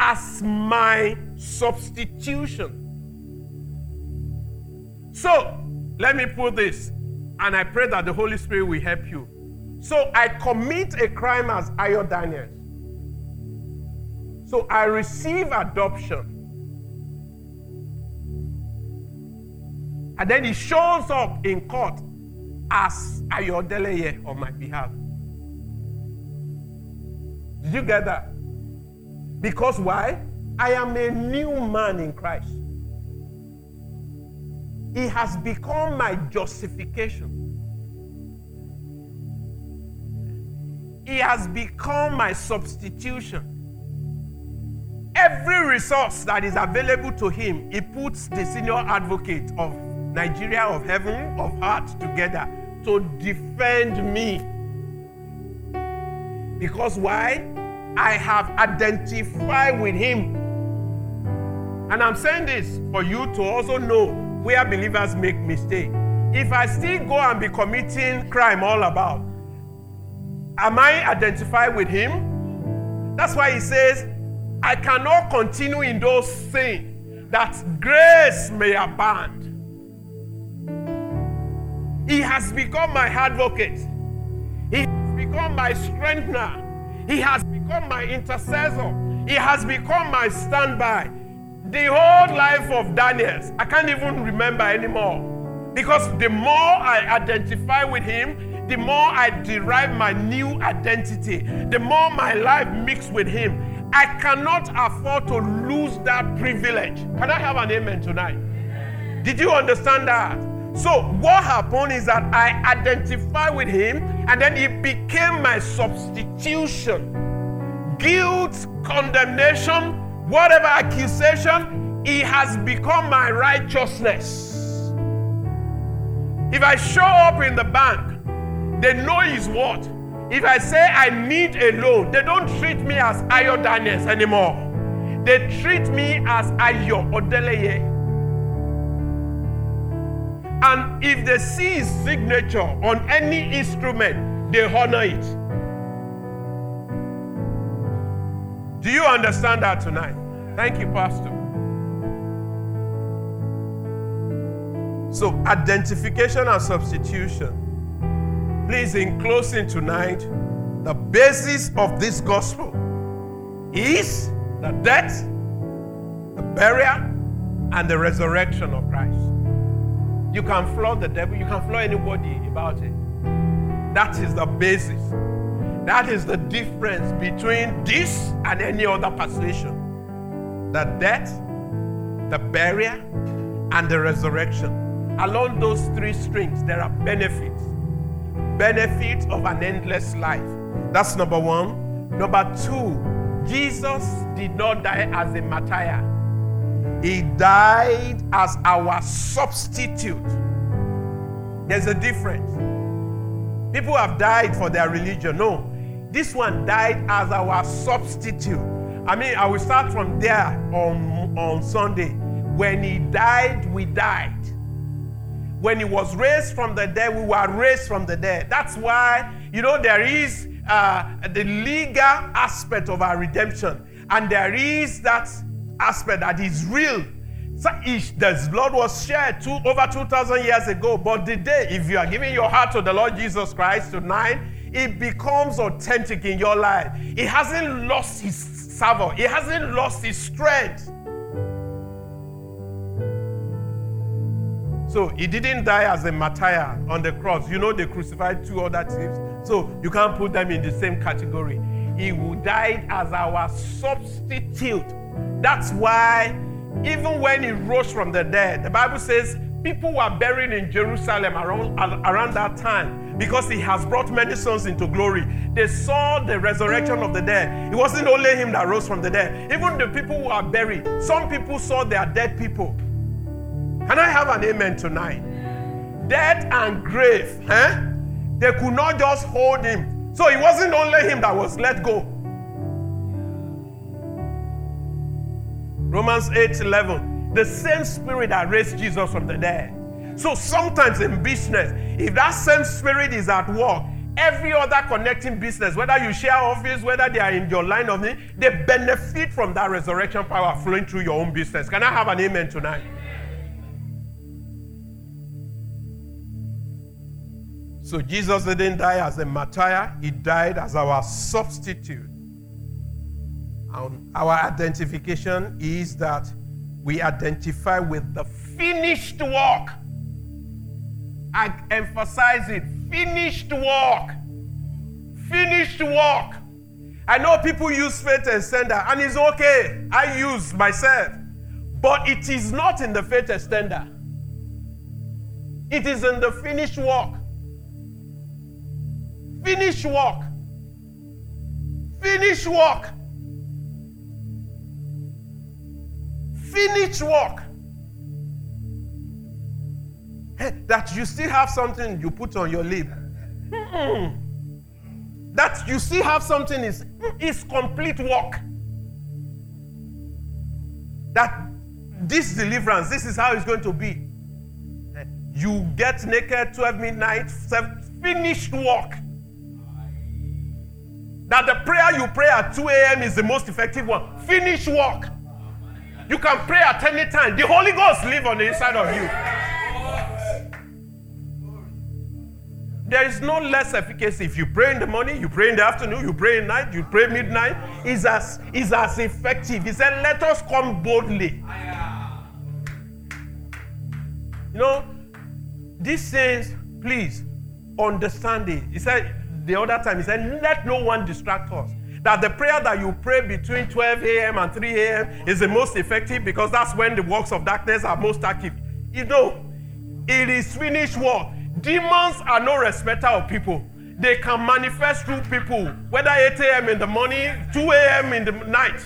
as my substitution. So, let me put this, and I pray that the Holy Spirit will help you. So, I commit a crime as Ayo Daniels. So, I receive adoption. And then he shows up in court as Ayo Odeleye on my behalf. Did you get that? Because why? I am a new man in Christ. He has become my justification. He has become my substitution. Every resource that is available to him, he puts the senior advocate of Nigeria, of heaven, of heart together to defend me. Because why? I have identified with him. And I'm saying this for you to also know where believers make mistakes. If I still go and be committing crime all about, am I identified with him? That's why he says, I cannot continue in those things that grace may abound. He has become my advocate. He has become my strengthener. He has become my intercessor. He has become my standby. The whole life of Daniel, I can't even remember anymore. Because the more I identify with him, the more I derive my new identity, the more my life mixed with him. I cannot afford to lose that privilege. Can I have an amen tonight? Amen. Did you understand that? So what happened is that I identified with him, and then he became my substitution. Guilt, condemnation, whatever accusation, he has become my righteousness. If I show up in the bank, they know his what. If I say I need a loan, they don't treat me as Ayo Daniels anymore. They treat me as Ayo Odeleye. And if they see his signature on any instrument, they honor it. Do you understand that tonight? Thank you, Pastor. So, identification and substitution. Please, in closing tonight, the basis of this gospel is the death, the burial, and the resurrection of Christ. You can flood the devil. You can flood anybody about it. That is the basis. That is the difference between this and any other persuasion. The death, the burial, and the resurrection. Along those three strings, there are benefits. Benefits of an endless life. That's number one. Number two, Jesus did not die as a martyr. He died as our substitute. There's a difference. People have died for their religion. No. This one died as our substitute. I mean, I will start from there on, on Sunday. When he died, we died. When he was raised from the dead, we were raised from the dead. That's why, you know, there is uh, the legal aspect of our redemption. And there is that aspect that is real. So the blood was shed two, over two thousand years ago. But today, if you are giving your heart to the Lord Jesus Christ tonight, it becomes authentic in your life. It hasn't lost its savor. It hasn't lost its strength. So he didn't die as a martyr on the cross. You know, they crucified two other thieves. So you can't put them in the same category. He died as our substitute. That's why even when he rose from the dead, the Bible says people were buried in Jerusalem around, around that time. Because he has brought many sons into glory. They saw the resurrection of the dead. It wasn't only him that rose from the dead. Even the people who are buried, some people saw their dead people. Can I have an amen tonight? Death and grave, eh? They could not just hold him. So it wasn't only him that was let go. Romans eight eleven, the same spirit that raised Jesus from the dead. So sometimes in business, if that same spirit is at work, every other connecting business, whether you share office, whether they are in your line of need, they benefit from that resurrection power flowing through your own business. Can I have an amen tonight? Amen. So Jesus didn't die as a martyr. He died as our substitute. And our identification is that we identify with the finished work. I emphasize it, finished work. Finished work. I know people use faith extender, and it's okay. I use myself. But it is not in the faith extender. It is in the finished work. Finished work. Finished work. Finished work. That you still have something you put on your lip. Mm-mm. That you still have something is, is complete work. That this deliverance, this is how it's going to be. You get naked, twelve midnight, finished work. That the prayer you pray at two a.m. is the most effective one. Finished work. You can pray at any time. The Holy Ghost lives on the inside of you. There is no less efficacy. If you pray in the morning, you pray in the afternoon, you pray at night, you pray midnight, it's as, it's as effective. He said, let us come boldly. You know, these things, please, understand it. He said, the other time, he said, let no one distract us. That the prayer that you pray between twelve a.m. and three a.m. is the most effective because that's when the works of darkness are most active. You know, it is finished work. Demons are no respecter of people. They can manifest through people, whether eight a.m. in the morning, two a.m. in the night.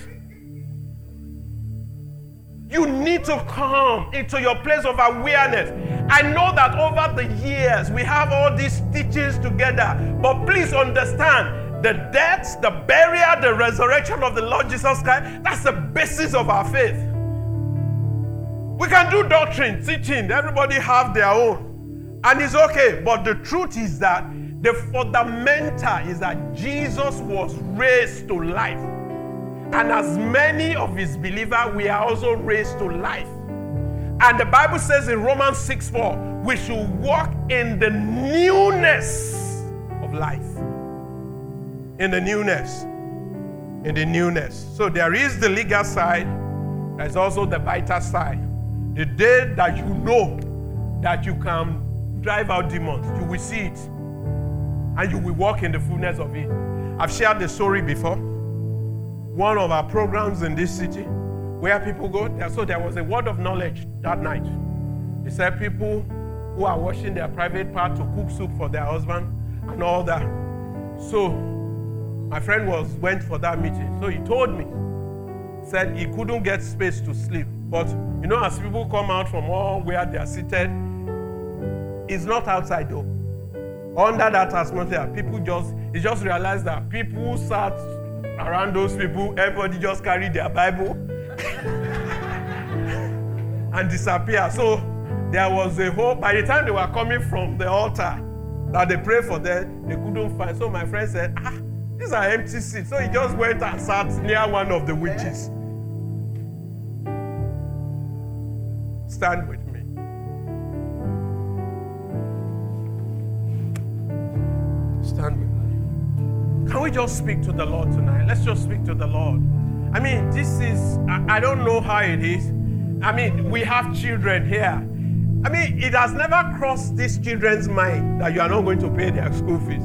You need to come into your place of awareness. I know that over the years, we have all these teachings together, but please understand, the death, the burial, the resurrection of the Lord Jesus Christ, that's the basis of our faith. We can do doctrine, teaching, everybody have their own. And it's okay, but the truth is that the fundamental is that Jesus was raised to life. And as many of his believers, we are also raised to life. And the Bible says in Romans six four, we should walk in the newness of life. In the newness. In the newness. So there is the legal side. There's also the vital side. The day that you know that you can drive out demons, you will see it, and you will walk in the fullness of it. I've shared the story before. One of our programs in this city, Where people go, so there was a word of knowledge that night. They said people who are washing their private part to cook soup for their husband and all that. So my friend was went for that meeting. So he told me, said he couldn't get space to sleep. But you know, as people come out from all where they are seated, it's not outside though. Under that atmosphere, people just, he just realized that people sat around those people, everybody just carried their Bible and disappeared. So there was a hope. By the time they were coming from the altar that they prayed for them, they couldn't find. So my friend said, ah, these are empty seats. So he just went and sat near one of the witches. Stand with me. Stand with me. Can we just speak to the Lord tonight? Let's just speak to the Lord. I mean, this is, I, I don't know how it is. I mean, we have children here. I mean, it has never crossed these children's mind that you are not going to pay their school fees.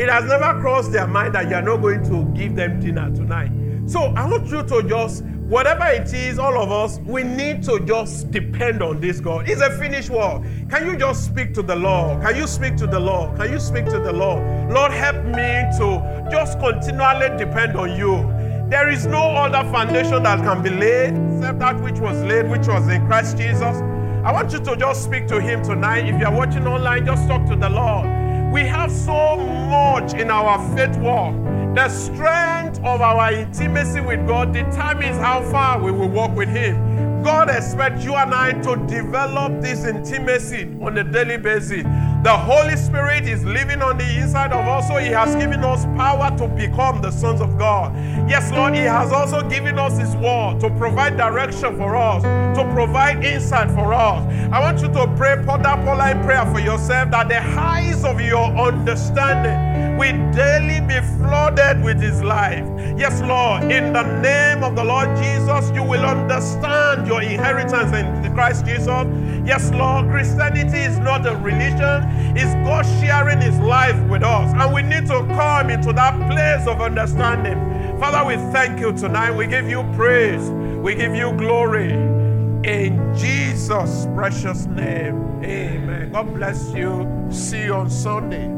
It has never crossed their mind that you are not going to give them dinner tonight. So I want you to just, whatever it is, all of us, we need to just depend on this God. It's a finished work. Can you just speak to the Lord? Can you speak to the Lord? Can you speak to the Lord? Lord, help me to just continually depend on you. There is no other foundation that can be laid except that which was laid, which was in Christ Jesus. I want you to just speak to him tonight. If you are watching online, just talk to the Lord. We have so much in our faith walk. The strength of our intimacy with God determines how far we will walk with him. God expects you and I to develop this intimacy on a daily basis. The Holy Spirit is living on the inside of us, so he has given us power to become the sons of God. Yes, Lord, he has also given us his word to provide direction for us, to provide insight for us. I want you to pray, put that Pauline prayer for yourself, that the highs of your understanding will daily be flooded with his life. Yes, Lord, in the name of the Lord Jesus, you will understand your inheritance in Christ Jesus. Yes, Lord, Christianity is not a religion. Is God sharing his life with us, and we need to come into that place of understanding. Father, we thank you tonight. We give you praise. We give you glory. In Jesus' precious name, amen. God bless you. See you on Sunday.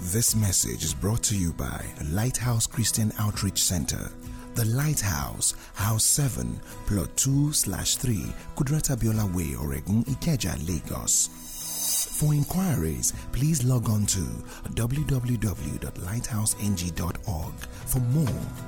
This message is brought to you by the Lighthouse Christian Outreach Center. The Lighthouse, House seven, Plot two slash three, Kudirat Abiola Way, Oregun, Ikeja, Lagos. For inquiries, please log on to w w w dot lighthouse eng dot org for more